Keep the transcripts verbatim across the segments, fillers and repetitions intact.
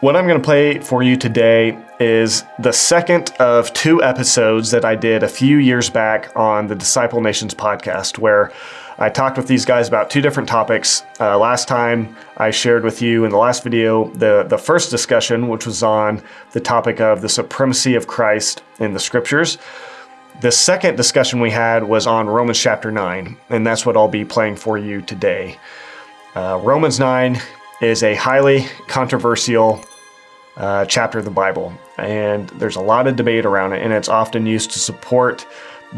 What I'm going to play for you today is the second of two episodes that I did a few years back on the Disciple Nations podcast, where I talked with these guys about two different topics. Uh, last time I shared with you in the last video the, the first discussion, which was on the topic of the supremacy of Christ in the scriptures. The second discussion we had was on Romans chapter nine, and that's what I'll be playing for you today. Uh, Romans nine is a highly controversial Uh, chapter of the Bible, and there's a lot of debate around it, and it's often used to support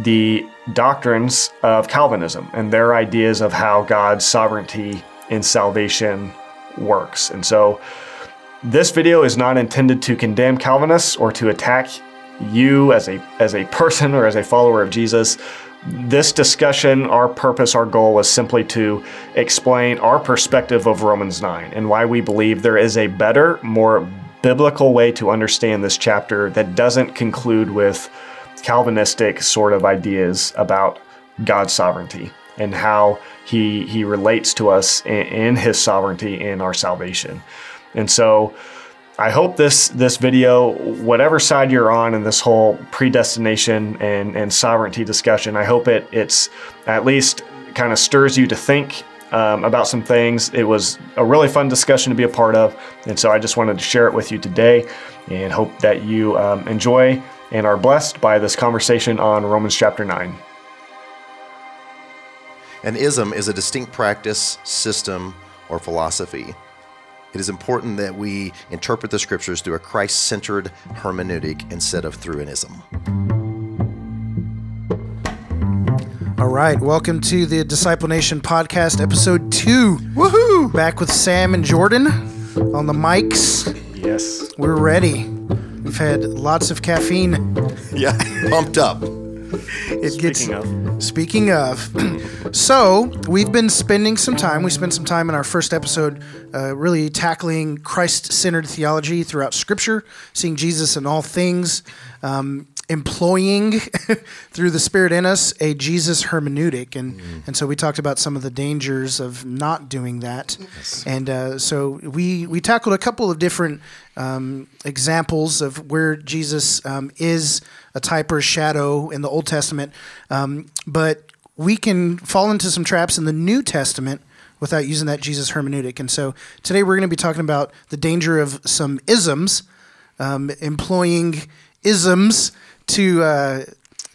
the doctrines of Calvinism and their ideas of how God's sovereignty in salvation works. And so this video is not intended to condemn Calvinists or to attack you as a as a person or as a follower of Jesus. This discussion, our purpose, our goal was simply to explain our perspective of Romans nine and why we believe there is a better, more biblical way to understand this chapter that doesn't conclude with Calvinistic sort of ideas about God's sovereignty and how he he relates to us in, in his sovereignty in our salvation. And so I hope this this video, whatever side you're on in this whole predestination and, and sovereignty discussion, I hope it it's at least kind of stirs you to think Um, about some things. It was a really fun discussion to be a part of, and so I just wanted to share it with you today and hope that you um, enjoy and are blessed by this conversation on Romans chapter nine. An ism is a distinct practice, system, or philosophy. It is important that we interpret the scriptures through a Christ-centered hermeneutic instead of through an ism. All right, welcome to the Disciple Nation Podcast, episode two. Woohoo! Back with Sam and Jordan on the mics. Yes. We're ready. We've had lots of caffeine. Yeah, pumped up. It gets, speaking of. Speaking of. So, we've been spending some time, we spent some time in our first episode uh, really tackling Christ-centered theology throughout Scripture, seeing Jesus in all things, um, employing through the Spirit in us a Jesus hermeneutic. And, mm. and so we talked about some of the dangers of not doing that. Yes. And uh, so we, we tackled a couple of different um, examples of where Jesus um, is a type or shadow in the Old Testament. Um, but we can fall into some traps in the New Testament without using that Jesus hermeneutic. And so today we're going to be talking about the danger of some isms, um, employing isms to uh,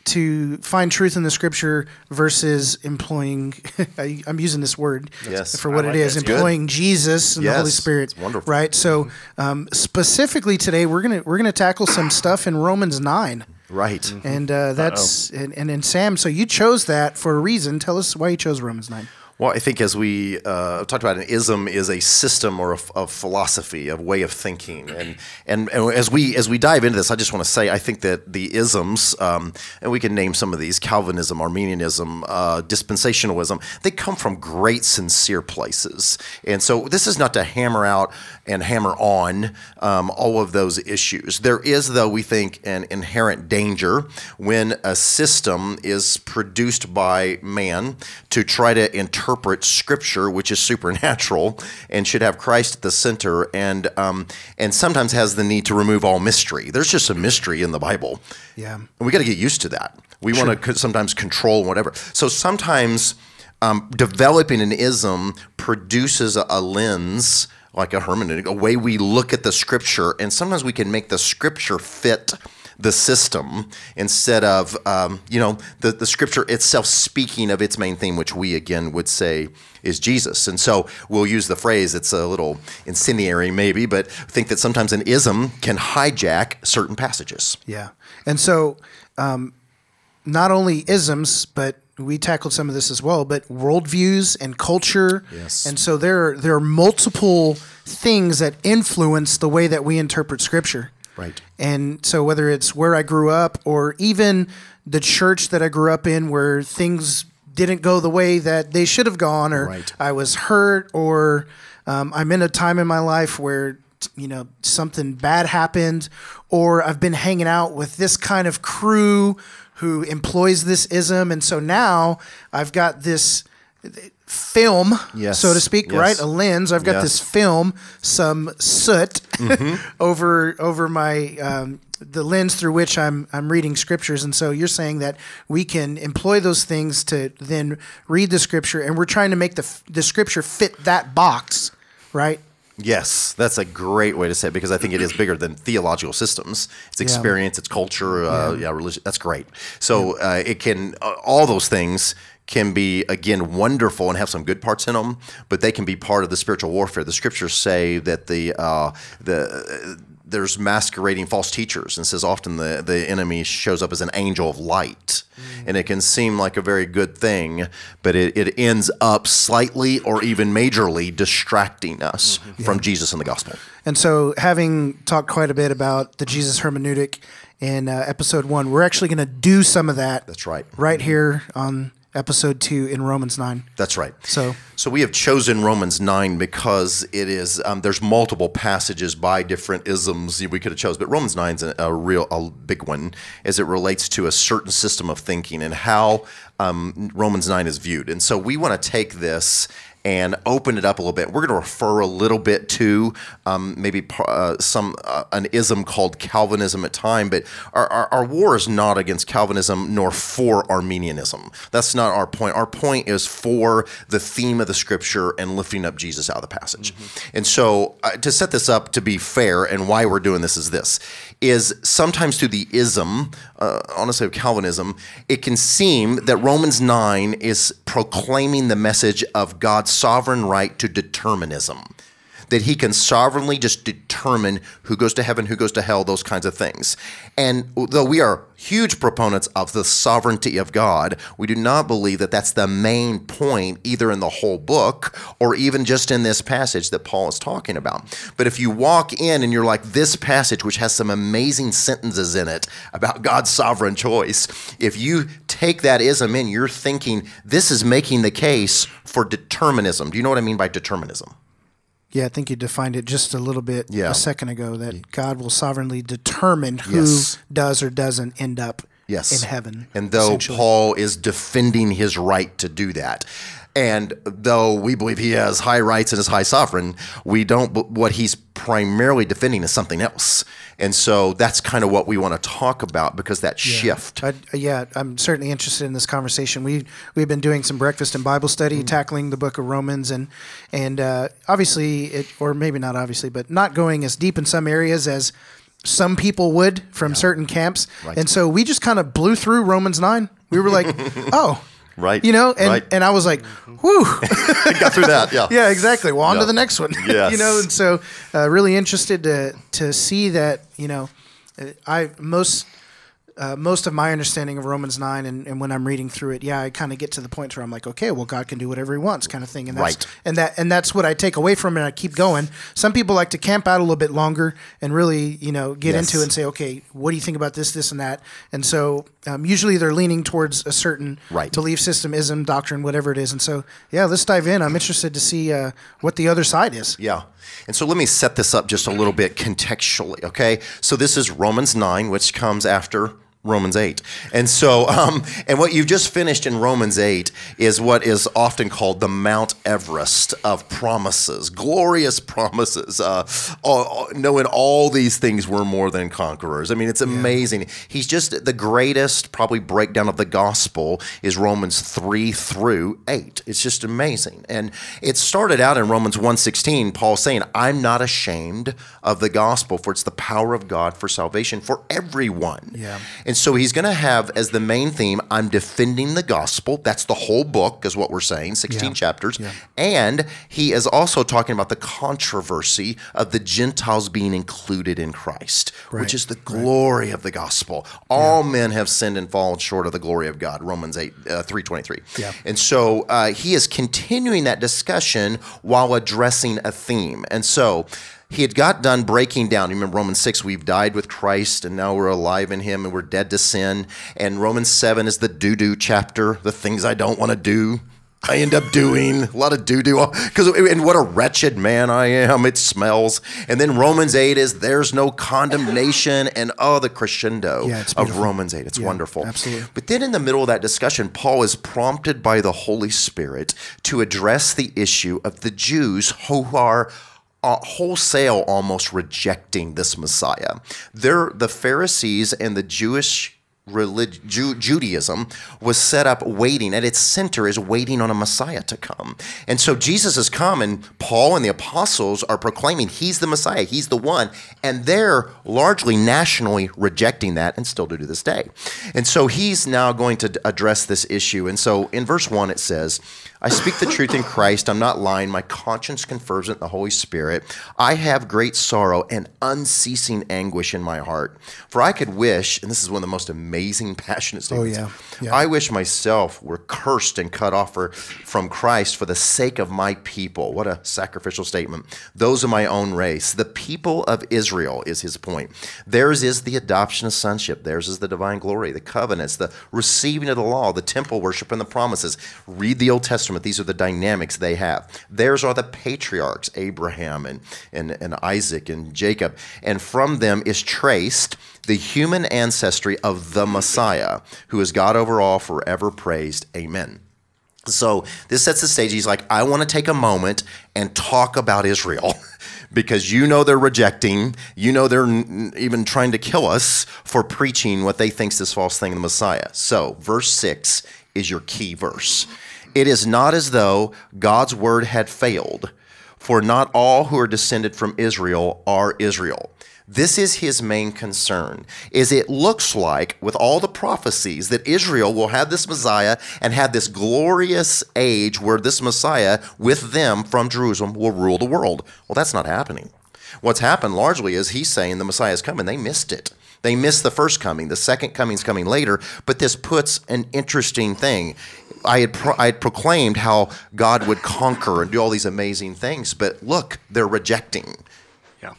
to find truth in the scripture versus employing, I, I'm using this word yes, for what like it is, it. employing good. Jesus and yes, the Holy Spirit. It's wonderful. Right? So um, specifically today, we're gonna we're gonna tackle some stuff in Romans nine. Right. Mm-hmm. And uh, that's and, and and Sam, so you chose that for a reason. Tell us why you chose Romans nine. Well, I think as we uh, talked about, an ism is a system or a, a philosophy, a way of thinking, and, and and as we as we dive into this, I just want to say I think that the isms, um, and we can name some of these: Calvinism, Arminianism, uh, dispensationalism. They come from great, sincere places, and so this is not to hammer out and hammer on um, all of those issues. There is, though, we think, an inherent danger when a system is produced by man to try to interpret. interpret Scripture, which is supernatural and should have Christ at the center, and um, and sometimes has the need to remove all mystery. There's just a mystery in the Bible. Yeah. And we got to get used to that. We sure. want to sometimes control whatever. So sometimes um, developing an ism produces a, a lens, like a hermeneutic, a way we look at the Scripture, and sometimes we can make the Scripture fit the system instead of, um, you know, the, the scripture itself speaking of its main theme, which we again would say is Jesus. And so we'll use the phrase, it's a little incendiary maybe, but think that sometimes an ism can hijack certain passages. Yeah. And so um, not only isms, but we tackled some of this as well, but worldviews and culture. Yes. And so there are, there are multiple things that influence the way that we interpret Scripture. Right. And so whether it's where I grew up or even the church that I grew up in where things didn't go the way that they should have gone, or right. I was hurt, or um, I'm in a time in my life where, you know, something bad happened, or I've been hanging out with this kind of crew who employs this ism. And so now I've got this film, yes. so to speak, yes. right? A lens. I've got yes. this film, some soot mm-hmm. over over my um, the lens through which I'm I'm reading scriptures. And so you're saying that we can employ those things to then read the scripture, and we're trying to make the the scripture fit that box, right? Yes, that's a great way to say it, because I think it is bigger than theological systems. It's experience, yeah. it's culture, uh, yeah. yeah, religion. That's great. So yeah. uh, it can uh, all those things can be, again, wonderful and have some good parts in them, but they can be part of the spiritual warfare. The scriptures say that the uh, the uh, there's masquerading false teachers, and says often the, the enemy shows up as an angel of light. Mm. And it can seem like a very good thing, but it, it ends up slightly or even majorly distracting us mm-hmm. from yeah. Jesus and the gospel. And so, having talked quite a bit about the Jesus hermeneutic in uh, episode one, we're actually going to do some of that. That's right. Right here on episode two in Romans nine. That's right. So so we have chosen Romans nine because it is, um, there's multiple passages by different isms we could have chosen, but Romans nine is a, a real, a big one as it relates to a certain system of thinking and how um, Romans nine is viewed. And so we want to take this and open it up a little bit. We're going to refer a little bit to um, maybe uh, some uh, an ism called Calvinism at time, but our, our, our war is not against Calvinism nor for Arminianism. That's not our point. Our point is for the theme of the scripture and lifting up Jesus out of the passage. Mm-hmm. And so uh, to set this up, to be fair, and why we're doing this is this, is sometimes through the ism, uh, honestly, of Calvinism, it can seem that Romans nine is proclaiming the message of God's sovereign right to determinism, that he can sovereignly just determine who goes to heaven, who goes to hell, those kinds of things. And though we are huge proponents of the sovereignty of God, we do not believe that that's the main point either in the whole book or even just in this passage that Paul is talking about. But if you walk in and you're like, this passage, which has some amazing sentences in it about God's sovereign choice, if you take that ism in, you're thinking this is making the case for determinism. Do you know what I mean by determinism? Yeah, I think you defined it just a little bit yeah. a second ago, that God will sovereignly determine who yes. does or doesn't end up yes. in heaven. And though Paul is defending his right to do that, and though we believe he has high rights and is high sovereign, we don't. What he's primarily defending is something else, and so that's kind of what we want to talk about, because that yeah. shift. I, yeah, I'm certainly interested in this conversation. We we've been doing some breakfast and Bible study, mm-hmm. tackling the Book of Romans, and and uh, obviously, it, or maybe not obviously, but not going as deep in some areas as some people would from yeah. certain camps, right. and so we just kind of blew through Romans nine. We were like, oh. Right. You know, and, right. and I was like, whew. Got through that, yeah. Yeah, exactly. Well, on yeah. to the next one. Yes. You know, and so uh, really interested to to see that, you know, I most uh, most of my understanding of Romans nine and, and when I'm reading through it, yeah, I kind of get to the point where I'm like, okay, well, God can do whatever he wants kind of thing. And that's, right. And, that, and that's what I take away from it, and I keep going. Some people like to camp out a little bit longer and really, you know, get yes. into it and say, okay, what do you think about this, this, and that? And so... Um, usually they're leaning towards a certain right. belief system, ism, doctrine, whatever it is. And so, yeah, let's dive in. I'm interested to see uh, what the other side is. Yeah. And so let me set this up just a little bit contextually, okay? So this is Romans nine, which comes after Romans eight. And so, um, and what you've just finished in Romans eight is what is often called the Mount Everest of promises, glorious promises, uh, all, knowing all these things we're more than conquerors. I mean, it's amazing. Yeah. He's just, the greatest probably breakdown of the gospel is Romans three through eight. It's just amazing. And it started out in Romans one sixteen, Paul saying, I'm not ashamed of the gospel, for it's the power of God for salvation for everyone. Yeah. And so he's going to have as the main theme, I'm defending the gospel. That's the whole book is what we're saying, sixteen yeah. chapters. Yeah. And he is also talking about the controversy of the Gentiles being included in Christ, right. which is the glory right. of the gospel. All yeah. men have sinned and fallen short of the glory of God, Romans eight, three twenty-three. Yeah. And so uh, he is continuing that discussion while addressing a theme. And so he had got done breaking down. You remember Romans six, we've died with Christ, and now we're alive in him, and we're dead to sin. And Romans seven is the do-do chapter, the things I don't want to do. I end up doing a lot of doo-doo. Because, and what a wretched man I am. It smells. And then Romans eight is there's no condemnation, and oh, the crescendo yeah, of Romans eight. It's yeah, wonderful. Absolutely. But then in the middle of that discussion, Paul is prompted by the Holy Spirit to address the issue of the Jews who are Uh, wholesale almost rejecting this Messiah. They're, the Pharisees and the Jewish relig- Ju- Judaism was set up waiting, at its center is waiting on a Messiah to come. And so Jesus has come, and Paul and the apostles are proclaiming he's the Messiah, he's the one, and they're largely nationally rejecting that and still do to this day. And so he's now going to address this issue. And so in verse one it says, I speak the truth in Christ. I'm not lying. My conscience confirms it in the Holy Spirit. I have great sorrow and unceasing anguish in my heart. For I could wish, and this is one of the most amazing passionate statements. Oh, yeah. Yeah. I wish myself were cursed and cut off for, from Christ for the sake of my people. What a sacrificial statement. Those of my own race. The people of Israel is his point. Theirs is the adoption of sonship. Theirs is the divine glory, the covenants, the receiving of the law, the temple worship, and the promises. Read the Old Testament. These are the dynamics they have. Theirs are the patriarchs, Abraham and, and, and Isaac and Jacob. And from them is traced the human ancestry of the Messiah, who is God over all, forever praised. Amen. So this sets the stage. He's like, I want to take a moment and talk about Israel. Because you know they're rejecting, you know they're n- even trying to kill us for preaching what they think is this false thing, the Messiah. So verse six is your key verse. It is not as though God's word had failed, for not all who are descended from Israel are Israel. This is his main concern, is it looks like with all the prophecies that Israel will have this Messiah and have this glorious age where this Messiah with them from Jerusalem will rule the world. Well, that's not happening. What's happened largely is he's saying the Messiah is coming. They missed it. They missed the first coming. The second coming's coming later, but this puts an interesting thing. I had pro- I had proclaimed how God would conquer and do all these amazing things, but look, they're rejecting. Yeah,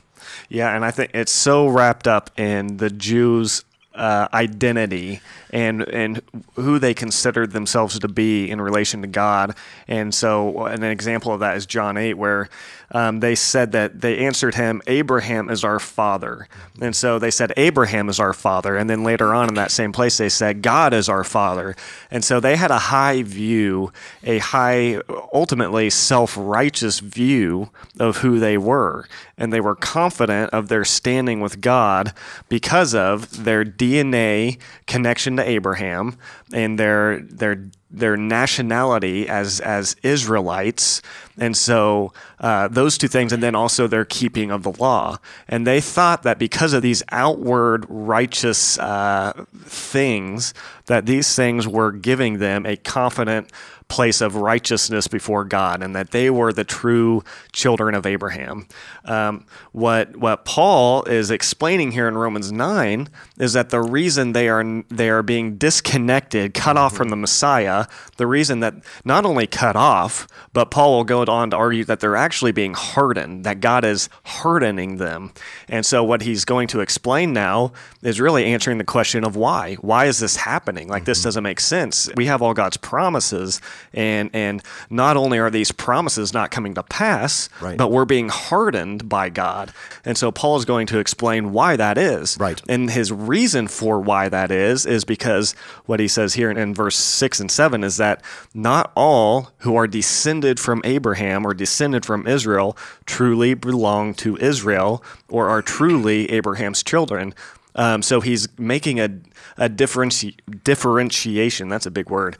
yeah, and I think it's so wrapped up in the Jews' uh, identity and and who they considered themselves to be in relation to God. And so, an example of that is John eight, where um, they said that they answered him, Abraham is our father. And so they said, Abraham is our father. And then later on in that same place, they said, God is our father. And so they had a high view, a high, ultimately self-righteous view of who they were. And they were confident of their standing with God because of their D N A connection to Abraham and their their their nationality as as Israelites, and so uh, those two things, and then also their keeping of the law. And they thought that because of these outward righteous uh, things, that these things were giving them a confident place of righteousness before God, and that they were the true children of Abraham. Um, what what Paul is explaining here in Romans nine is that the reason they are they are being disconnected, cut off from the Messiah, the reason that not only cut off, but Paul will go on to argue that they're actually being hardened, that God is hardening them. And so what he's going to explain now is really answering the question of why. Why is this happening? Like, this doesn't make sense. We have all God's promises, And and not only are these promises not coming to pass, right, but we're being hardened by God. And so Paul is going to explain why that is. Right. And his reason for why that is is because what he says here in, in verse six and seven is that not all who are descended from Abraham or descended from Israel truly belong to Israel or are truly Abraham's children. Um, so he's making a, a differenti- differentiation, that's a big word,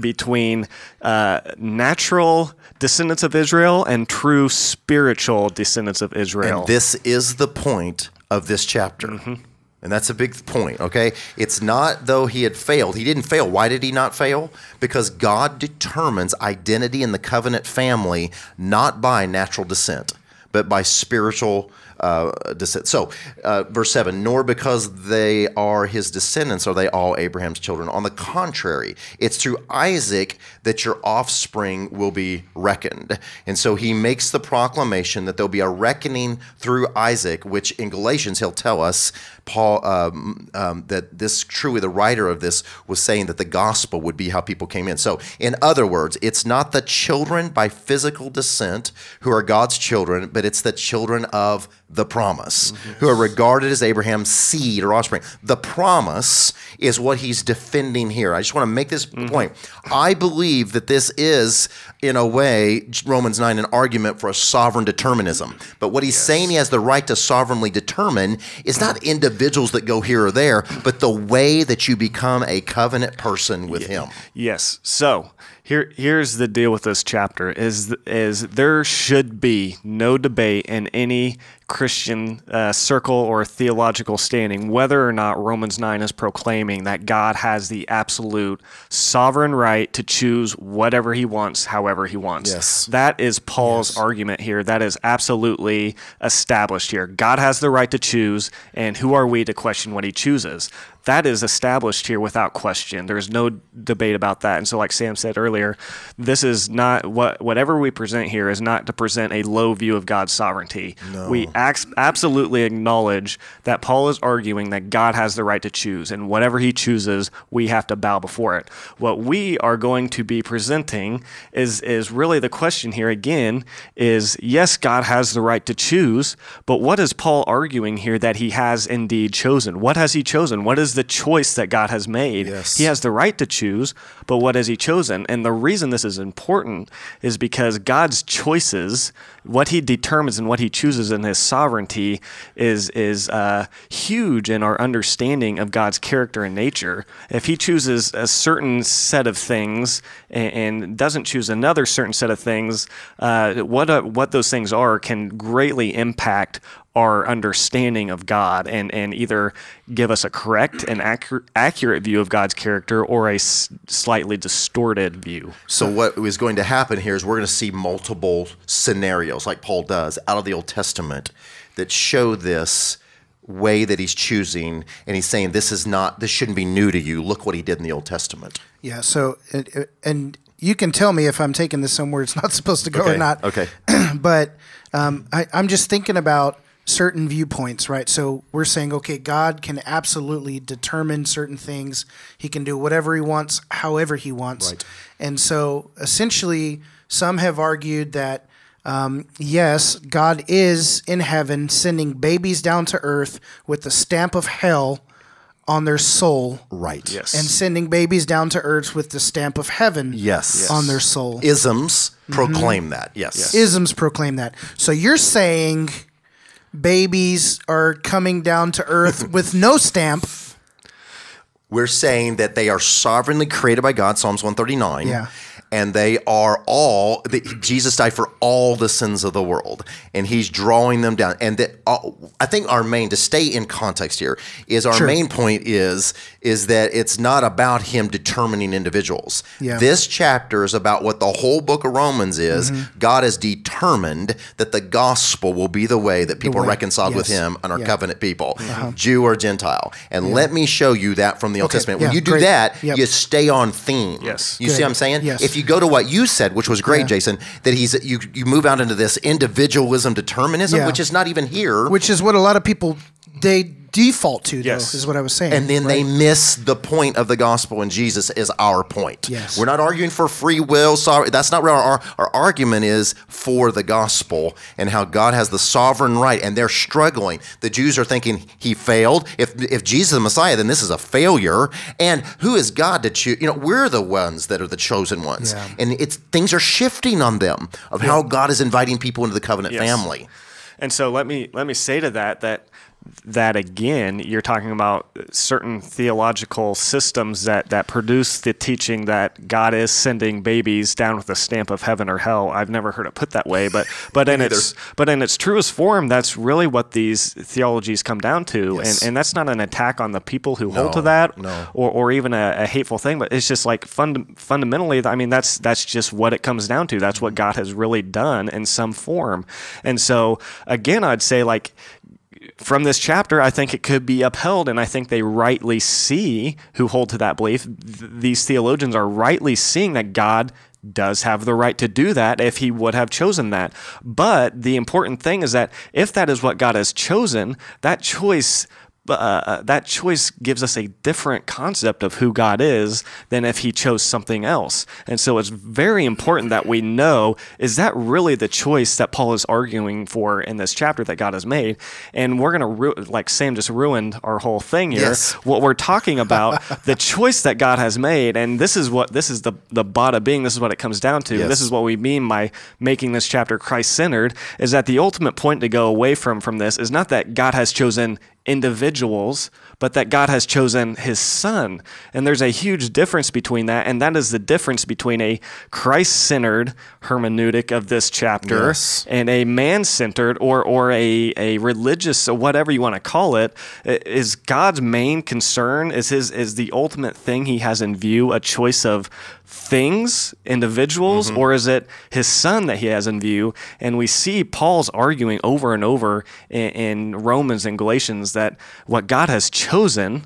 between uh, natural descendants of Israel and true spiritual descendants of Israel. And this is the point of this chapter. Mm-hmm. And that's a big point, okay? It's not though he had failed. He didn't fail. Why did he not fail? Because God determines identity in the covenant family not by natural descent, but by spiritual uh, descent. So uh, verse seven, nor because they are his descendants are they all Abraham's children. On the contrary, it's through Isaac that your offspring will be reckoned. And so he makes the proclamation that there'll be a reckoning through Isaac, which in Galatians he'll tell us, Paul, um, um, that this truly the writer of this was saying that the gospel would be how people came in. So in other words, it's not the children by physical descent who are God's children, but it's the children of the promise, mm-hmm. who are regarded as Abraham's seed or offspring. The promise is what he's defending here. I just want to make this mm-hmm. point. I believe that this is, in a way, Romans nine, an argument for a sovereign determinism. But what he's yes. saying he has the right to sovereignly determine is not individuals that go here or there, but the way that you become a covenant person with yeah. him. Yes. So here, here's the deal with this chapter is, is there should be no debate in any Christian uh, circle or theological standing whether or not Romans nine is proclaiming that God has the absolute sovereign right to choose whatever he wants, however he wants. Yes. That is Paul's yes. argument here. That is absolutely established here. God has the right to choose, and who are we to question what he chooses? That is established here without question. There is no debate about that. And so like Sam said earlier, this is not what whatever we present here is not to present a low view of God's sovereignty. No. We absolutely acknowledge that Paul is arguing that God has the right to choose, and whatever he chooses, we have to bow before it. What we are going to be presenting is, is really the question here again is, yes, God has the right to choose, but what is Paul arguing here that he has indeed chosen? What has he chosen? What is the choice that God has made? Yes. He has the right to choose, but what has he chosen? And the reason this is important is because God's choices, what he determines and what he chooses in his sovereignty is is uh, huge in our understanding of God's character and nature. If he chooses a certain set of things and, and doesn't choose another certain set of things, uh, what uh, what those things are can greatly impact our understanding of God and, and either give us a correct and accurate, accurate view of God's character or a s slightly distorted view. So what is going to happen here is we're going to see multiple scenarios like Paul does out of the Old Testament that show this way that he's choosing, and he's saying this is not, this shouldn't be new to you. Look what he did in the Old Testament. Yeah, so, and, and you can tell me if I'm taking this somewhere it's not supposed to go okay. or not. Okay. But um, I, I'm just thinking about certain viewpoints, right? So we're saying, okay, God can absolutely determine certain things. He can do whatever he wants, however he wants. Right. And so essentially some have argued that, um, yes, God is in heaven sending babies down to earth with the stamp of hell on their soul. Right. Yes. And sending babies down to earth with the stamp of heaven yes. Yes. on their soul. Isms proclaim mm-hmm. that. Yes. yes. Isms proclaim that. So you're saying babies are coming down to earth with no stamp. We're saying that they are sovereignly created by God, Psalms one thirty-nine, yeah. and they are all, the, Jesus died for all the sins of the world, and he's drawing them down. And that uh, I think our main, to stay in context here, is our sure. main point is, is that it's not about him determining individuals. Yeah. This chapter is about what the whole book of Romans is. Mm-hmm. God has determined that the gospel will be the way that people way. are reconciled yes. with him and are yeah. covenant people, uh-huh. Jew or Gentile. And yeah. let me show you that from the Old okay, Testament. When yeah, you do great. that, yep. you stay on theme. Yes. You good. see what I'm saying? Yes. If you go to what you said, which was great, yeah. Jason, that he's you you move out into this individualism determinism, yeah. which is not even here. Which is what a lot of people, they default to, yes. though, is what I was saying. And then right? they miss the point of the gospel, and Jesus is our point. Yes. We're not arguing for free will. Sorry, that's not where our, our argument is for the gospel and how God has the sovereign right, and they're struggling. The Jews are thinking he failed. If, if Jesus is the Messiah, then this is a failure. And who is God to choose? You know, we're the ones that are the chosen ones. Yeah. And it's things are shifting on them of yeah. how God is inviting people into the covenant yes. family. And so let me let me say to that that that again, you're talking about certain theological systems that, that produce the teaching that God is sending babies down with a stamp of heaven or hell. I've never heard it put that way, but but in its but in its truest form, that's really what these theologies come down to. Yes. And and that's not an attack on the people who no, hold to that no. or, or even a, a hateful thing, but it's just like fund, fundamentally, I mean, that's that's just what it comes down to. That's what God has really done in some form. And so again, I'd say like, from this chapter, I think it could be upheld, and I think they rightly see, who hold to that belief, th- these theologians are rightly seeing that God does have the right to do that if he would have chosen that. But the important thing is that if that is what God has chosen, that choice Uh, that choice gives us a different concept of who God is than if he chose something else. And so it's very important that we know, is that really the choice that Paul is arguing for in this chapter that God has made? And we're going to, ru- like Sam just ruined our whole thing here. Yes. What we're talking about, the choice that God has made, and this is what, this is the, the bada bing, this is what it comes down to. Yes. This is what we mean by making this chapter Christ-centered, is that the ultimate point to go away from, from this is not that God has chosen individuals, but that God has chosen his son. And there's a huge difference between that. And that is the difference between a Christ-centered hermeneutic of this chapter yes. and a man-centered or or a, a religious, or whatever you want to call it, is God's main concern, is his is the ultimate thing he has in view, a choice of things, individuals, mm-hmm. or is it his son that he has in view? And we see Paul's arguing over and over in, in Romans and Galatians that what God has chosen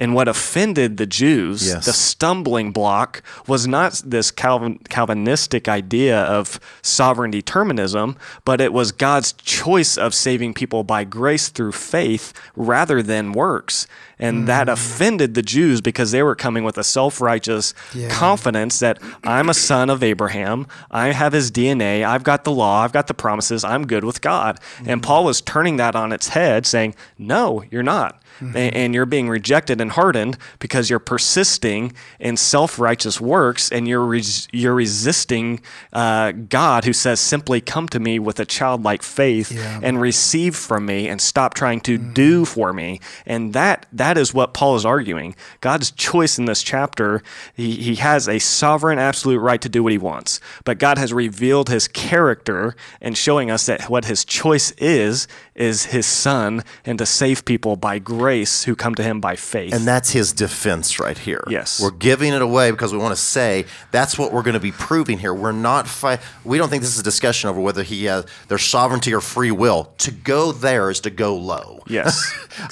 and what offended the Jews, yes. the stumbling block, was not this Calvin, Calvinistic idea of sovereign determinism, but it was God's choice of saving people by grace through faith rather than works. And mm. that offended the Jews because they were coming with a self-righteous yeah. confidence that I'm a son of Abraham, I have his D N A, I've got the law, I've got the promises, I'm good with God. Mm. And Paul was turning that on its head, saying, no, you're not. Mm-hmm. And you're being rejected and hardened because you're persisting in self-righteous works, and you're res- you're resisting uh, God, who says, simply come to me with a childlike faith yeah. and receive from me and stop trying to mm-hmm. do for me. And that that is what Paul is arguing. God's choice in this chapter, he, he has a sovereign absolute right to do what he wants, but God has revealed his character and showing us that what his choice is, is his son, and to save people by grace who come to him by faith. And that's his defense right here. Yes. We're giving it away because we want to say that's what we're going to be proving here. We're not fi- we don't think this is a discussion over whether he has their sovereignty or free will. To go there is to go low. Yes.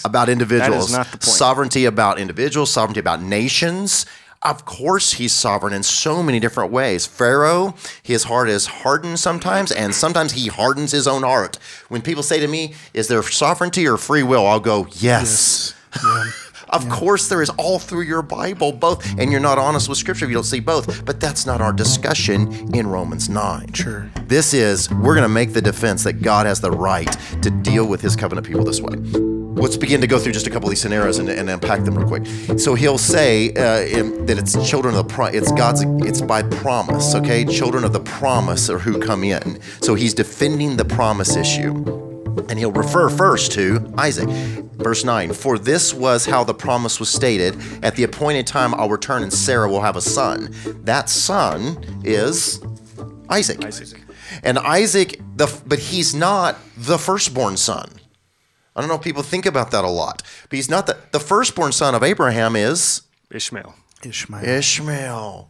About individuals. That is not the point. Sovereignty about individuals, sovereignty about nations. Of course he's sovereign in so many different ways. Pharaoh, his heart is hardened sometimes, and sometimes he hardens his own heart. When people say to me, is there sovereignty or free will? I'll go, yes. yes. Yeah. Of yeah. course there is, all through your Bible, both. And you're not honest with Scripture if you don't see both. But that's not our discussion in Romans nine. Sure. This is, we're going to make the defense that God has the right to deal with his covenant people this way. Let's begin to go through just a couple of these scenarios and, and unpack them real quick. So he'll say uh, in, that it's children of the pro- it's God's it's by promise, okay? Children of the promise are who come in. So he's defending the promise issue, and he'll refer first to Isaac. Verse nine, for this was how the promise was stated. At the appointed time, I'll return, and Sarah will have a son. That son is Isaac. Isaac. And Isaac, the but he's not the firstborn son. I don't know if people think about that a lot, but he's not the, the firstborn son of Abraham is? Ishmael. Ishmael. Ishmael.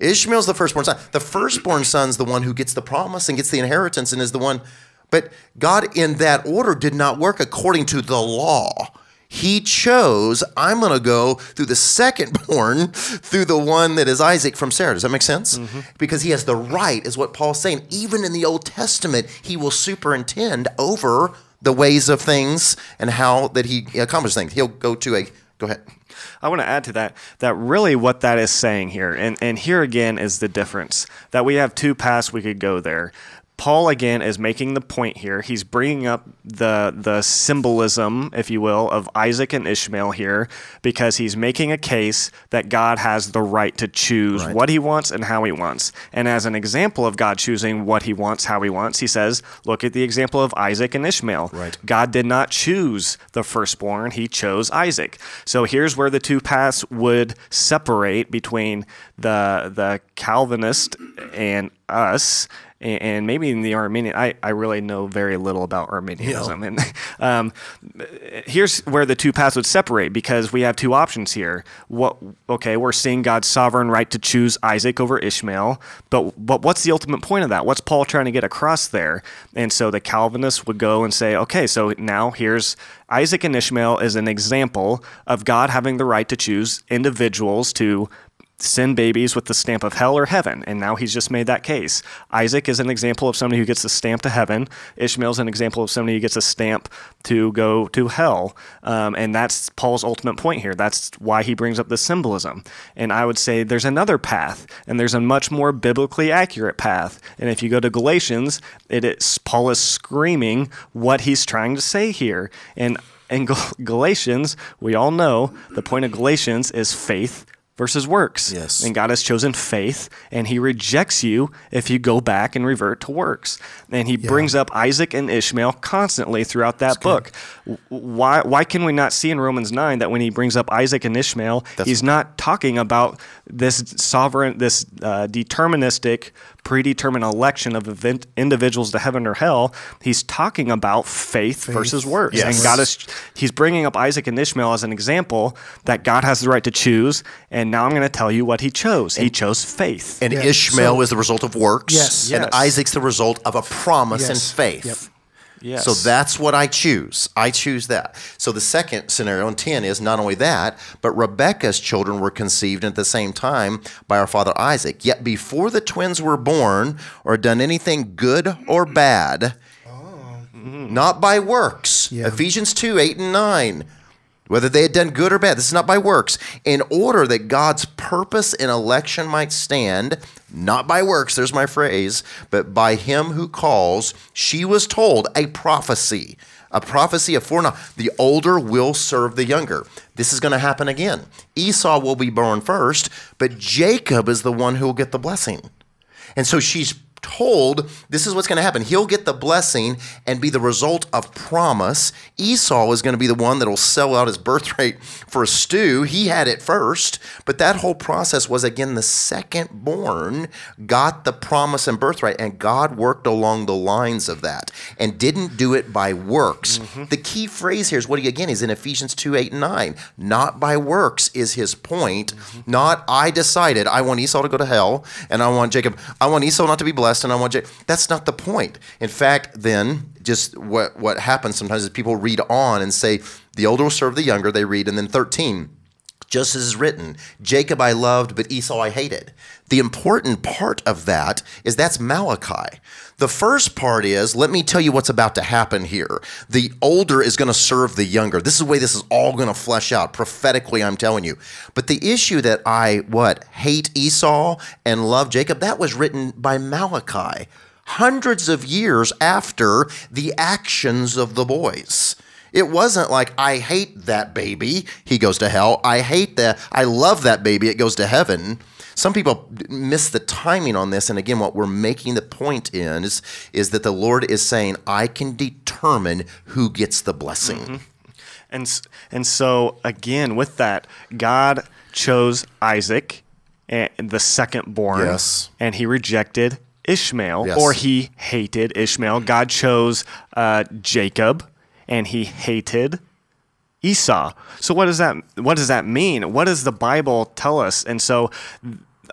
Ishmael's the firstborn son. The firstborn son's the one who gets the promise and gets the inheritance and is the one. But God in that order did not work according to the law. He chose, I'm going to go through the secondborn, through the one that is Isaac from Sarah. Does that make sense? Mm-hmm. Because he has the right, is what Paul's saying. Even in the Old Testament, he will superintend over the ways of things and how that he accomplishes things. He'll go to a, go ahead. I want to add to that, that really what that is saying here, and, and here again is the difference, that we have two paths we could go there. Paul, again, is making the point here. He's bringing up the the symbolism, if you will, of Isaac and Ishmael here, because he's making a case that God has the right to choose right. what he wants and how he wants. And as an example of God choosing what he wants, how he wants, he says, look at the example of Isaac and Ishmael. Right. God did not choose the firstborn. He chose Isaac. So here's where the two paths would separate between the, the Calvinist and us, and maybe in the Arminian, I, I really know very little about Arminianism. Yeah. And um, here's where the two paths would separate, because we have two options here. What okay, we're seeing God's sovereign right to choose Isaac over Ishmael, but but what's the ultimate point of that? What's Paul trying to get across there? And so the Calvinists would go and say, okay, so now here's Isaac and Ishmael is an example of God having the right to choose individuals to send babies with the stamp of hell or heaven. And now he's just made that case. Isaac is an example of somebody who gets the stamp to heaven. Ishmael's an example of somebody who gets a stamp to go to hell. Um, and that's Paul's ultimate point here. That's why he brings up the symbolism. And I would say there's another path, and there's a much more biblically accurate path. And if you go to Galatians, it is Paul is screaming what he's trying to say here. And in Galatians, we all know the point of Galatians is faith versus works. Yes. And God has chosen faith, and he rejects you if you go back and revert to works. And he yeah. brings up Isaac and Ishmael constantly throughout that That's book. Good. Why why can we not see in Romans nine that when he brings up Isaac and Ishmael, That's he's not talking about this sovereign, this uh, deterministic, predetermined election of event, individuals to heaven or hell? He's talking about faith, faith. versus works. Yes. And God is, he's bringing up Isaac and Ishmael as an example that God has the right to choose, and And now I'm going to tell you what he chose. He and, chose faith. And yeah. Ishmael so, is the result of works. Yes. And yes. Isaac's the result of a promise yes. and faith. Yep. Yes. So that's what I choose. I choose that. So the second scenario in ten is not only that, but Rebekah's children were conceived at the same time by our father Isaac. Yet before the twins were born or done anything good or bad, oh. not by works. Yeah. Ephesians two, eight and nine. Whether they had done good or bad, this is not by works, in order that God's purpose in election might stand, not by works, there's my phrase, but by him who calls, she was told a prophecy, a prophecy of foreknowledge. The older will serve the younger. This is going to happen again. Esau will be born first, but Jacob is the one who will get the blessing. And so she's told this is what's going to happen. He'll get the blessing and be the result of promise. Esau is going to be the one that will sell out his birthright for a stew. He had it first, but that whole process was, again, the second born got the promise and birthright, and God worked along the lines of that and didn't do it by works. Mm-hmm. The key phrase here is what he, again, is in Ephesians two, eight, and nine. Not by works is his point. Mm-hmm. Not I decided I want Esau to go to hell, and I want Jacob, I want Esau not to be blessed, and I want to, that's not the point. In fact, then, just what, what happens sometimes is people read on and say, the older will serve the younger, they read, and then thirteen, just as is written, Jacob I loved, but Esau I hated. The important part of that is that's Malachi. The first part is, let me tell you what's about to happen here. The older is going to serve the younger. This is the way this is all going to flesh out. Prophetically, I'm telling you. But the issue that I, what, hate Esau and love Jacob, that was written by Malachi hundreds of years after the actions of the boys. It wasn't like, I hate that baby, he goes to hell. I hate that, I love that baby, it goes to heaven. Some people miss the timing on this, and again, what we're making the point in is, is that the Lord is saying, I can determine who gets the blessing. Mm-hmm. And, and so, again, with that, God chose Isaac, the second born, yes. and he rejected Ishmael, yes. or he hated Ishmael. God chose uh, Jacob, and he hated Esau. So what does that what does that mean? What does the Bible tell us? And so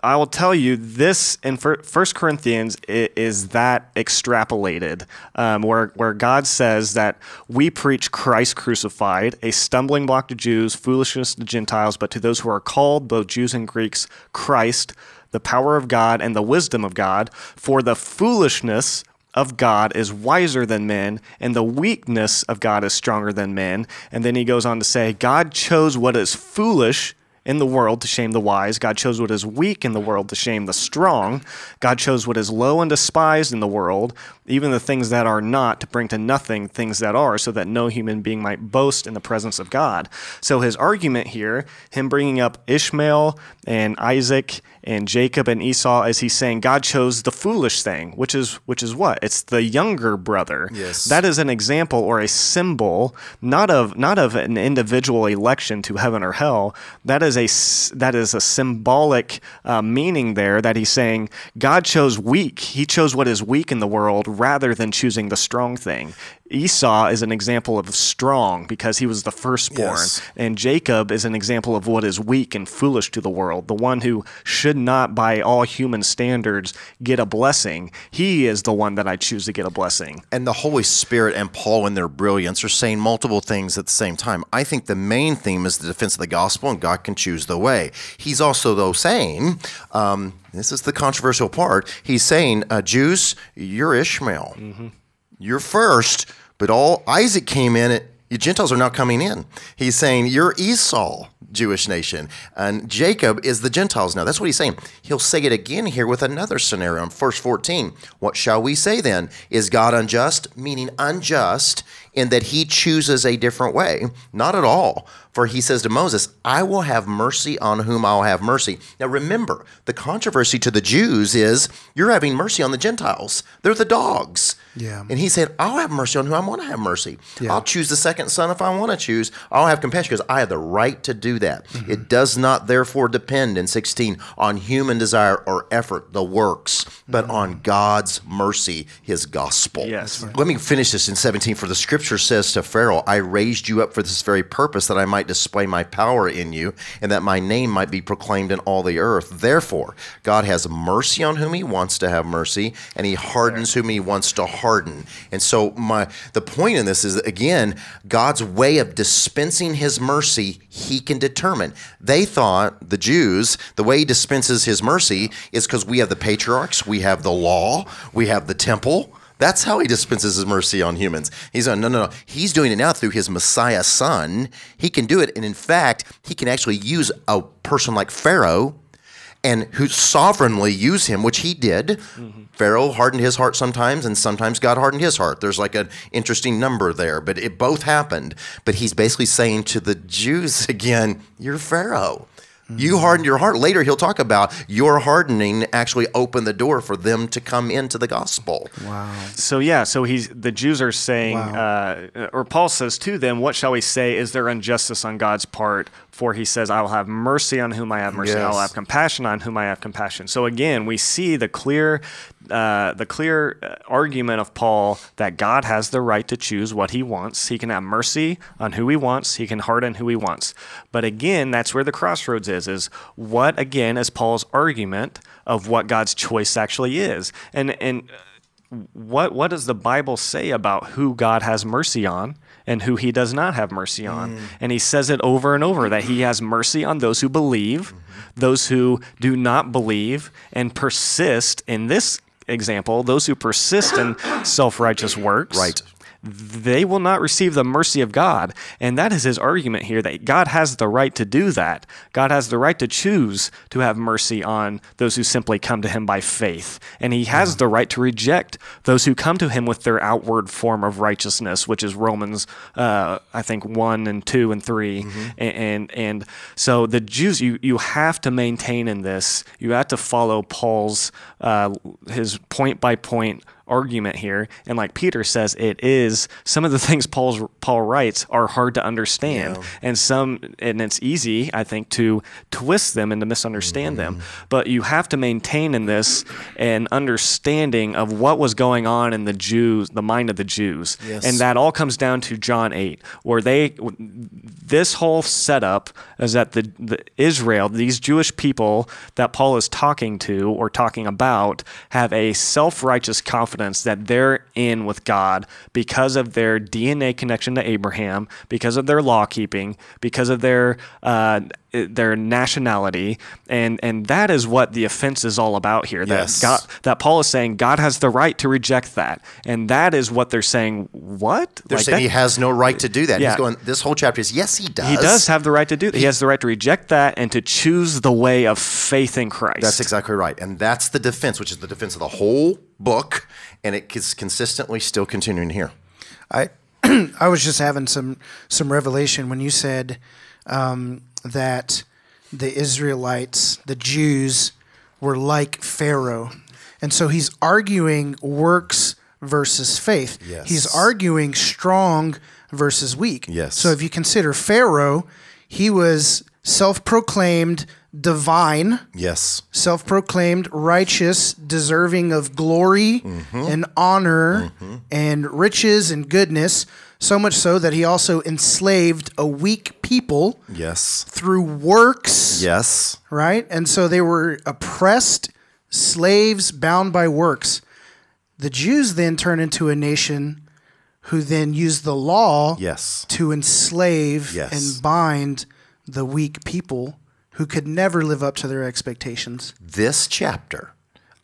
I will tell you this in First Corinthians is that extrapolated, um, where, where God says that we preach Christ crucified, a stumbling block to Jews, foolishness to Gentiles, but to those who are called, both Jews and Greeks, Christ, the power of God and the wisdom of God, for the foolishness of God is wiser than men, and the weakness of God is stronger than men. And then he goes on to say, God chose what is foolish in the world to shame the wise. God chose what is weak in the world to shame the strong. God chose what is low and despised in the world, even the things that are not, to bring to nothing things that are, so that no human being might boast in the presence of God. So his argument here, him bringing up Ishmael and Isaac and Jacob and Esau, as he's saying God chose the foolish thing, which is which is what? It's the younger brother. Yes. That is an example or a symbol, not of not of an individual election to heaven or hell. That is A, that is a symbolic uh, meaning there, that he's saying God chose weak. He chose what is weak in the world rather than choosing the strong thing. Esau is an example of strong because he was the firstborn. Yes. And Jacob is an example of what is weak and foolish to the world, the one who should not by all human standards get a blessing. He is the one that I choose to get a blessing. And the Holy Spirit and Paul in their brilliance are saying multiple things at the same time. I think the main theme is the defense of the gospel, and God can choose the way. He's also, though, saying, um, this is the controversial part, he's saying, uh, Jews, you're Ishmael. Mm-hmm. You're first. But all Isaac came in, and you Gentiles are now coming in. He's saying, you're Esau, Jewish nation, and Jacob is the Gentiles now. That's what he's saying. He'll say it again here with another scenario in verse fourteen. What shall we say then? Is God unjust? Meaning unjust in that he chooses a different way. Not at all. For he says to Moses, I will have mercy on whom I'll have mercy. Now remember, the controversy to the Jews is, you're having mercy on the Gentiles. They're the dogs. Yeah. And he said, I'll have mercy on who I want to have mercy. Yeah. I'll choose the second son if I want to choose. I'll have compassion because I have the right to do that. Mm-hmm. It does not therefore depend in sixteen on human desire or effort, the works, but mm-hmm. on God's mercy, his gospel. Yes. Right. Let me finish this in seventeen. For the scripture says to Pharaoh, I raised you up for this very purpose, that I might display my power in you and that my name might be proclaimed in all the earth. Therefore, God has mercy on whom he wants to have mercy, and he hardens whom he wants to harden. Harden. And so my the point in this is, again, God's way of dispensing his mercy, he can determine. They thought, the Jews, the way he dispenses his mercy is because we have the patriarchs, we have the law, we have the temple. That's how he dispenses his mercy on humans. He's on, no, no, no. He's doing it now through his Messiah son. He can do it. And in fact, he can actually use a person like Pharaoh, and who sovereignly use him, which he did. Mm-hmm. Pharaoh hardened his heart sometimes, and sometimes God hardened his heart. There's like an interesting number there, but it both happened. But he's basically saying to the Jews again, you're Pharaoh. Mm-hmm. You hardened your heart. Later, he'll talk about your hardening actually opened the door for them to come into the gospel. Wow. So, yeah, so he's the Jews are saying, wow. uh, or Paul says to them, what shall we say? Is there injustice on God's part? For he says, I will have mercy on whom I have mercy. Yes. I will have compassion on whom I have compassion. So again, we see the clear, uh, the clear argument of Paul that God has the right to choose what he wants. He can have mercy on who he wants. He can harden who he wants. But again, that's where the crossroads is, is what, again, is Paul's argument of what God's choice actually is. And, and what, what does the Bible say about who God has mercy on and who he does not have mercy on? Mm. And he says it over and over, that he has mercy on those who believe, mm-hmm. those who do not believe and persist, in this example, those who persist in self-righteous works. Right. They will not receive the mercy of God. And that is his argument here, that God has the right to do that. God has the right to choose to have mercy on those who simply come to him by faith. And he has yeah. the right to reject those who come to him with their outward form of righteousness, which is Romans, uh, I think, one and two and three. Mm-hmm. and, and and so the Jews, you, you have to maintain in this, you have to follow Paul's, uh, his point-by-point argument here, and like Peter says, it is some of the things Paul's Paul writes are hard to understand, yeah. and some and it's easy, I think, to twist them and to misunderstand mm-hmm. them. But you have to maintain in this an understanding of what was going on in the Jews, the mind of the Jews, yes. and that all comes down to John eight, where they this whole setup is that the, the Israel, these Jewish people that Paul is talking to or talking about, have a self-righteous confidence confidence that they're in with God because of their D N A connection to Abraham, because of their law keeping, because of their uh, their nationality, and and that is what the offense is all about here. That yes. God, that Paul is saying God has the right to reject that, and that is what they're saying. What they're like saying that, he has no right to do that. Yeah. He's going. This whole chapter is yes, he does. He does have the right to do that. He, he has the right to reject that and to choose the way of faith in Christ. That's exactly right, and that's the defense, which is the defense of the whole book, and it is consistently still continuing here. I I was just having some some revelation when you said. Um, that the Israelites, the Jews, were like Pharaoh. And so he's arguing works versus faith. Yes. He's arguing strong versus weak. Yes. So if you consider Pharaoh, he was self-proclaimed divine. Yes. Self-proclaimed righteous, deserving of glory mm-hmm. and honor mm-hmm. and riches and goodness. So much so that he also enslaved a weak people. Yes. Through works. Yes. Right? And so they were oppressed, slaves bound by works. The Jews then turn into a nation who then use the law yes. to enslave yes. and bind the weak people who could never live up to their expectations. This chapter...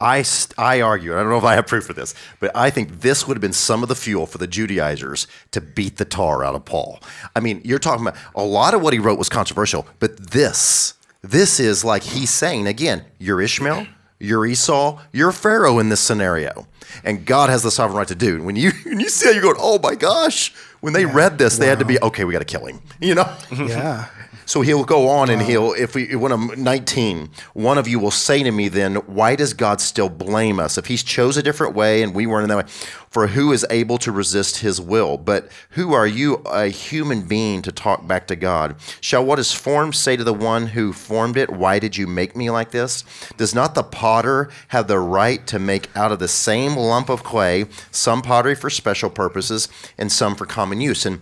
I, I argue, I don't know if I have proof for this, but I think this would have been some of the fuel for the Judaizers to beat the tar out of Paul. I mean, you're talking about a lot of what he wrote was controversial, but this, this is like he's saying, again, you're Ishmael, you're Esau, you're Pharaoh in this scenario, and God has the sovereign right to do. When you, when you see that, you're going, oh my gosh. When they yeah, read this, wow. they had to be, okay, we got to kill him, you know? Yeah. So he'll go on and he'll, if we, when I'm nineteen, one of you will say to me then, why does God still blame us? If he's chose a different way and we weren't in that way, for who is able to resist his will? But who are you, a human being, to talk back to God? Shall what is formed say to the one who formed it, why did you make me like this? Does not the potter have the right to make out of the same lump of clay, some pottery for special purposes and some for common use? And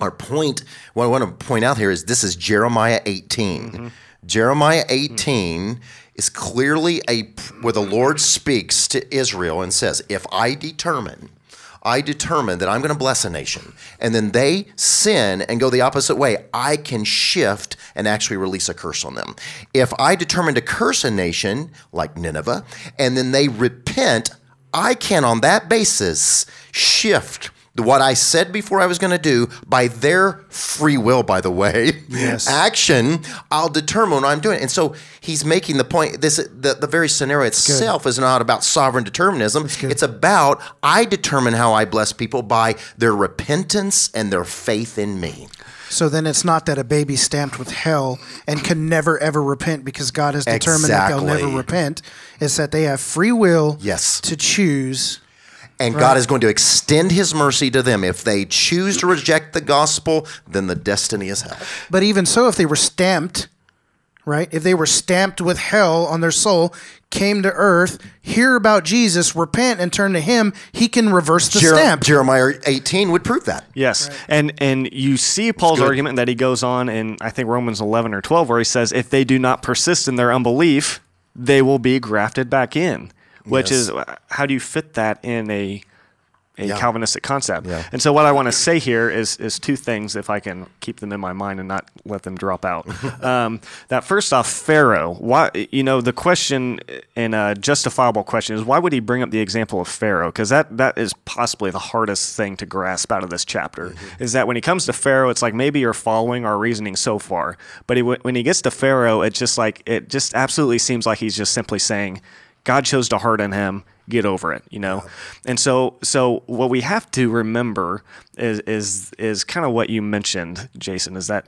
our point, what I want to point out here is this is Jeremiah eighteen. Mm-hmm. Jeremiah eighteen mm-hmm. is clearly a where the Lord speaks to Israel and says, if I determine, I determine that I'm going to bless a nation, and then they sin and go the opposite way, I can shift and actually release a curse on them. If I determine to curse a nation like Nineveh, and then they repent, I can on that basis shift what I said before I was going to do by their free will, by the way, yes. action, I'll determine what I'm doing. And so he's making the point, this the, the very scenario itself good. Is not about sovereign determinism. It's about I determine how I bless people by their repentance and their faith in me. So then it's not that a baby stamped with hell and can never, ever repent because God has determined exactly. that they'll never repent. It's that they have free will yes. to choose. And right. God is going to extend his mercy to them. If they choose to reject the gospel, then the destiny is hell. But even so, if they were stamped, right? If they were stamped with hell on their soul, came to earth, hear about Jesus, repent, and turn to him, he can reverse the Jer- stamp. Jeremiah eighteen would prove that. Yes. Right. And and you see Paul's argument that he goes on in, I think, Romans eleven or twelve, where he says, if they do not persist in their unbelief, they will be grafted back in. Which yes. is, how do you fit that in a a yeah. Calvinistic concept? Yeah. And so what I want to say here is is two things, if I can keep them in my mind and not let them drop out. um, that first off, Pharaoh, why, you know, the question, and a justifiable question, is why would he bring up the example of Pharaoh? Because that, that is possibly the hardest thing to grasp out of this chapter, mm-hmm. is that when he comes to Pharaoh, it's like maybe you're following our reasoning so far. But he, when he gets to Pharaoh, it's just like, it just absolutely seems like he's just simply saying, God chose to harden him, get over it, you know? And so so what we have to remember is is is kind of what you mentioned, Jason, is that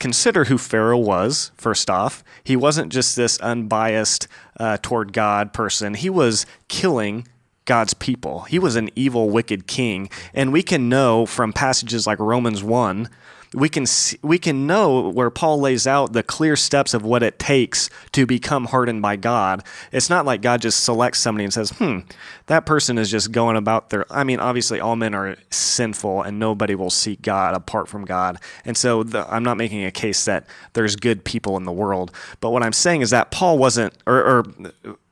consider who Pharaoh was, first off. He wasn't just this unbiased uh, toward God person. He was killing God's people. He was an evil, wicked king. And we can know from passages like Romans one we can we can know where Paul lays out the clear steps of what it takes to become hardened by God. It's not like God just selects somebody and says, hmm, that person is just going about their, I mean, obviously all men are sinful and nobody will seek God apart from God. And so the, I'm not making a case that there's good people in the world. But what I'm saying is that Paul wasn't, or, or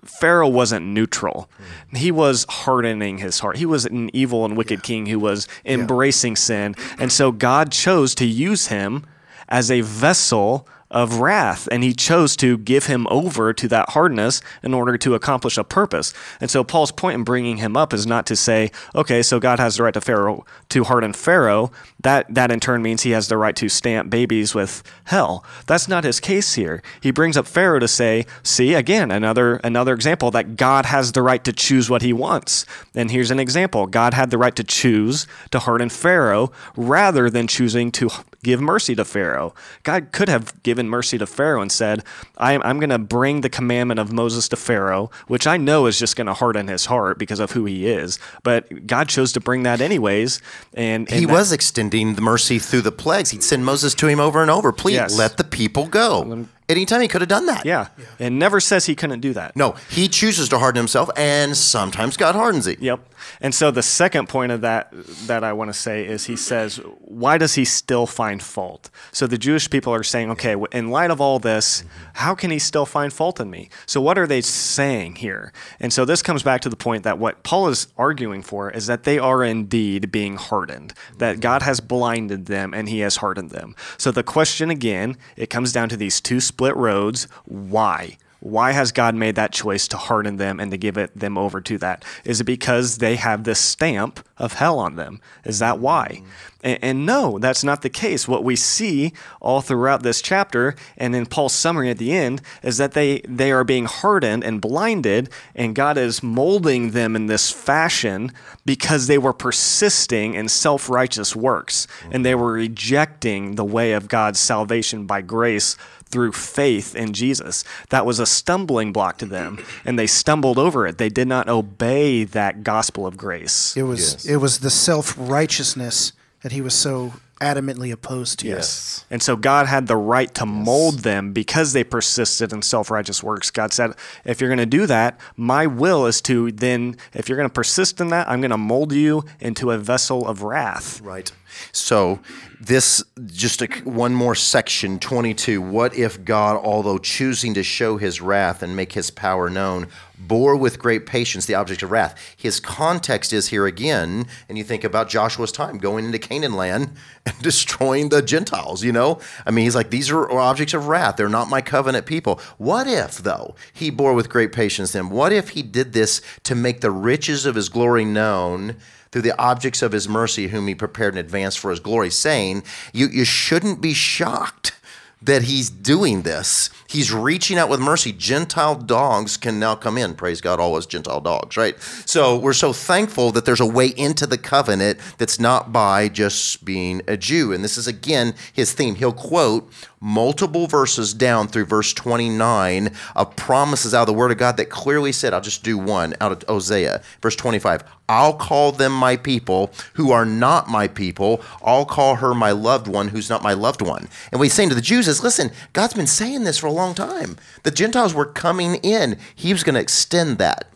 Pharaoh wasn't neutral. Mm-hmm. He was hardening his heart. He was an evil and wicked yeah. king who was embracing yeah. sin. And so God chose to use him as a vessel of wrath, and he chose to give him over to that hardness in order to accomplish a purpose. And so Paul's point in bringing him up is not to say, okay, so God has the right to Pharaoh to harden Pharaoh. That that in turn means he has the right to stamp babies with hell. That's not his case here. He brings up Pharaoh to say, see, again, another another example that God has the right to choose what he wants. And here's an example. God had the right to choose to harden Pharaoh rather than choosing to give mercy to Pharaoh. God could have given mercy to Pharaoh and said, I'm, I'm going to bring the commandment of Moses to Pharaoh, which I know is just going to harden his heart because of who he is. But God chose to bring that anyways. And, and he that, was extending the mercy through the plagues. He'd send Moses to him over and over. Please yes. let the people go. Anytime he could have done that. Yeah. yeah. And never says he couldn't do that. No, he chooses to harden himself, and sometimes God hardens him. Yep. And so the second point of that that I want to say is he says, why does he still find fault? So the Jewish people are saying, okay, in light of all this, how can he still find fault in me? So what are they saying here? And so this comes back to the point that what Paul is arguing for is that they are indeed being hardened, that God has blinded them and he has hardened them. So the question again, it comes down to these two split roads. Why? Why has God made that choice to harden them and to give it them over to that? Is it because they have this stamp of hell on them? Is that why? And, and no, that's not the case. What we see all throughout this chapter and in Paul's summary at the end is that they, they are being hardened and blinded, and God is molding them in this fashion because they were persisting in self-righteous works and they were rejecting the way of God's salvation by grace through faith in Jesus. That was a stumbling block to them, and they stumbled over it. They did not obey that gospel of grace. It was yes. it was the self-righteousness that he was so adamantly opposed to. Yes. And so God had the right to yes. mold them because they persisted in self-righteous works. God said, if you're going to do that, my will is to then, if you're going to persist in that, I'm going to mold you into a vessel of wrath. Right. So this, just a, one more section, twenty-two, what if God, although choosing to show his wrath and make his power known, bore with great patience the object of wrath? His context is here again, and you think about Joshua's time, going into Canaan land and destroying the Gentiles, you know? I mean, he's like, these are objects of wrath. They're not my covenant people. What if, though, he bore with great patience them? What if he did this to make the riches of his glory known through the objects of his mercy, whom he prepared in advance for his glory, saying, you, you shouldn't be shocked that he's doing this. He's reaching out with mercy. Gentile dogs can now come in. Praise God, always Gentile dogs, right? So we're so thankful that there's a way into the covenant that's not by just being a Jew. And this is, again, his theme. He'll quote multiple verses down through verse twenty-nine of promises out of the Word of God that clearly said, I'll just do one out of Hosea, verse twenty-five. I'll call them my people who are not my people. I'll call her my loved one who's not my loved one. And what he's saying to the Jews is, listen, God's been saying this for a long time. The Gentiles were coming in. He was going to extend that.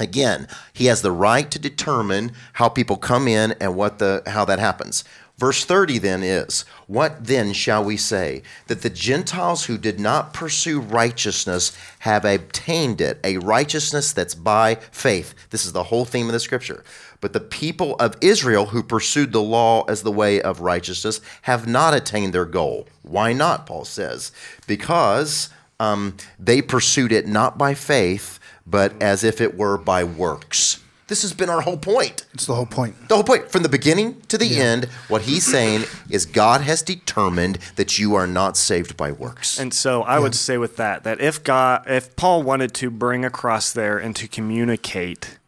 Again, he has the right to determine how people come in and what the how that happens. Verse thirty then is, what then shall we say? That the Gentiles who did not pursue righteousness have obtained it, a righteousness that's by faith. This is the whole theme of the scripture. But the people of Israel who pursued the law as the way of righteousness have not attained their goal. Why not, Paul says? Because um, they pursued it not by faith, but as if it were by works. This has been our whole point. It's the whole point. The whole point. From the beginning to the yeah. end, what he's saying is God has determined that you are not saved by works. And so I yeah. would say with that, that if God, if Paul wanted to bring across there and to communicate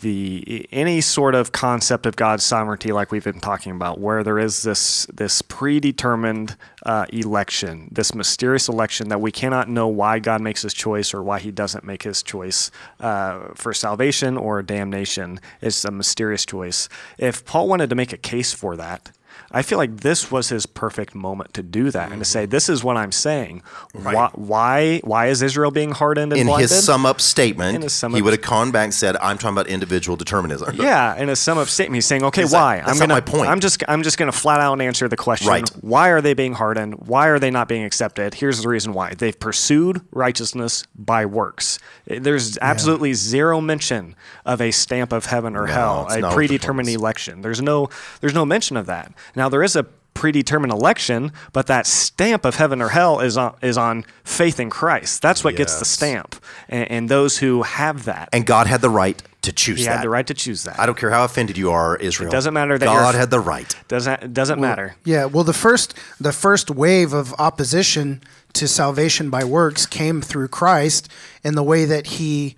the any sort of concept of God's sovereignty, like we've been talking about, where there is this this predetermined uh, election, this mysterious election that we cannot know why God makes his choice or why he doesn't make his choice uh, for salvation or damnation. It's a mysterious choice. If Paul wanted to make a case for that, I feel like this was his perfect moment to do that, mm-hmm. and to say, this is what I'm saying. Right. Why, why Why is Israel being hardened and in blinded? His sum-up statement, in his sum-up he would have gone back and said, I'm talking about individual determinism. Yeah, in his sum-up statement, he's saying, okay, that's why? That, that's I'm gonna, not my point. I'm just, I'm just going to flat out answer the question, right. Why are they being hardened? Why are they not being accepted? Here's the reason why. They've pursued righteousness by works. There's absolutely yeah. zero mention of a stamp of heaven or no, hell, a predetermined election. There's no, there's no mention of that. Now, there is a predetermined election, but that stamp of heaven or hell is on, is on faith in Christ. That's what yes. gets the stamp, and, and those who have that. And God had the right to choose he that. He had the right to choose that. I don't care how offended you are, Israel. It doesn't matter that God had the right. Doesn't doesn't well, matter. Yeah. Well, the first the first wave of opposition to salvation by works came through Christ in the way that he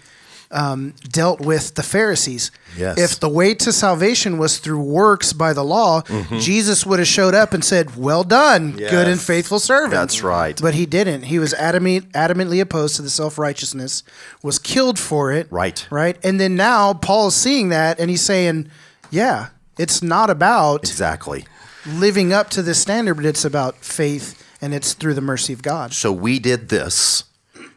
Um, dealt with the Pharisees. Yes. If the way to salvation was through works by the law, mm-hmm. Jesus would have showed up and said, well done, yes. good and faithful servant. That's right. But he didn't. He was adamant, adamantly opposed to the self-righteousness, was killed for it. Right. Right. And then now Paul is seeing that and he's saying, yeah, it's not about exactly living up to this standard, but it's about faith and it's through the mercy of God. So we did this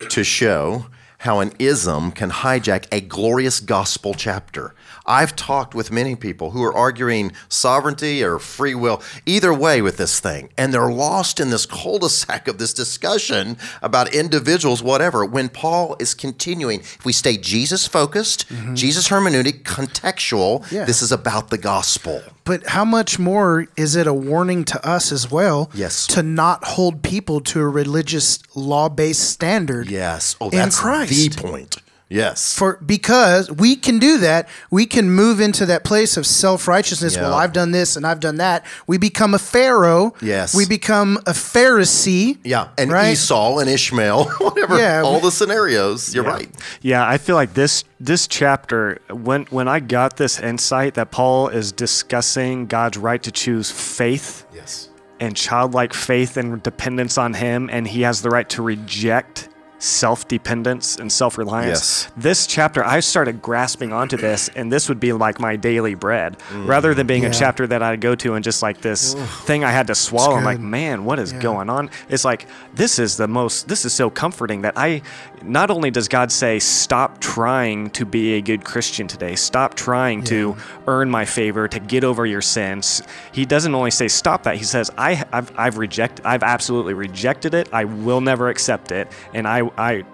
to show how an ism can hijack a glorious gospel chapter. I've talked with many people who are arguing sovereignty or free will, either way with this thing, and they're lost in this cul-de-sac of this discussion about individuals, whatever, when Paul is continuing. If we stay Jesus-focused, mm-hmm. Jesus hermeneutic, contextual, yeah. this is about the gospel. But how much more is it a warning to us as well yes. to not hold people to a religious law-based standard yes. oh, that's in Christ? The point. Yes. For because we can do that. We can move into that place of self-righteousness. Yeah. Well, I've done this and I've done that. We become a Pharaoh. Yes. We become a Pharisee. Yeah. And right? Esau and Ishmael, whatever. Yeah, all we, the scenarios. You're yeah. right. Yeah. I feel like this this chapter, when when I got this insight that Paul is discussing God's right to choose faith. Yes. And childlike faith and dependence on him, and he has the right to reject self-dependence and self-reliance. Yes. This chapter, I started grasping onto this, and this would be like my daily bread, mm, rather than being yeah. a chapter that I go to and just like this Ooh. thing I had to swallow. I'm like, man, what is yeah. going on? It's like, this is the most, this is so comforting that I, not only does God say, stop trying to be a good Christian today, stop trying yeah. to earn my favor, to get over your sins. He doesn't only say, stop that. He says, I, I've, I've rejected, I've absolutely rejected it. I will never accept it. And I I,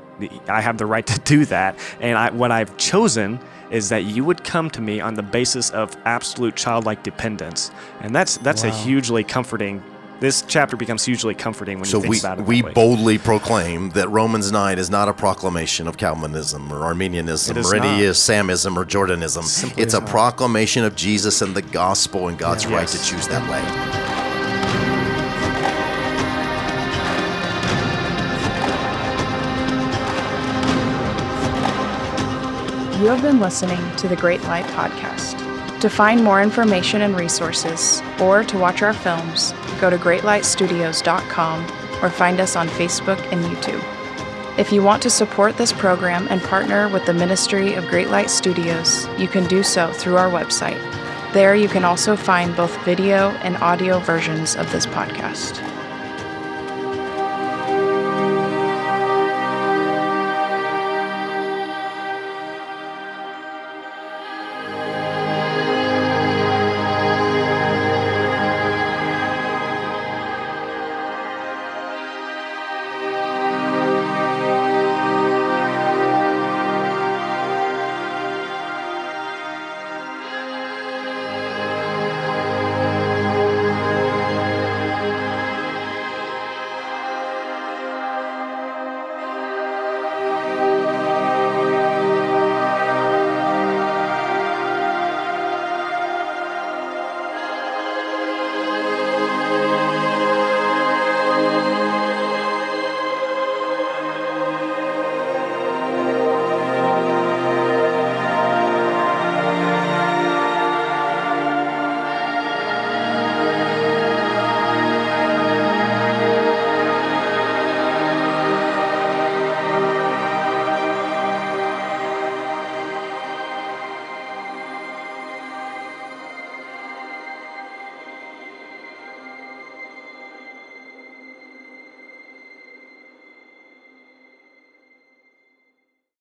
I have the right to do that. And I, what I've chosen is that you would come to me on the basis of absolute childlike dependence. And that's that's wow. a hugely comforting, this chapter becomes hugely comforting when so you think we, about it. So we boldly proclaim that Romans nine is not a proclamation of Calvinism or Arminianism or not. any Samism or Jordanism. Simply it's a not. proclamation of Jesus and the gospel and God's yeah. right yes. to choose that way. You have been listening to the Great Light Podcast. To find more information and resources, or to watch our films, go to great light studios dot com or find us on Facebook and YouTube. If you want to support this program and partner with the ministry of Great Light Studios, you can do so through our website. There you can also find both video and audio versions of this podcast.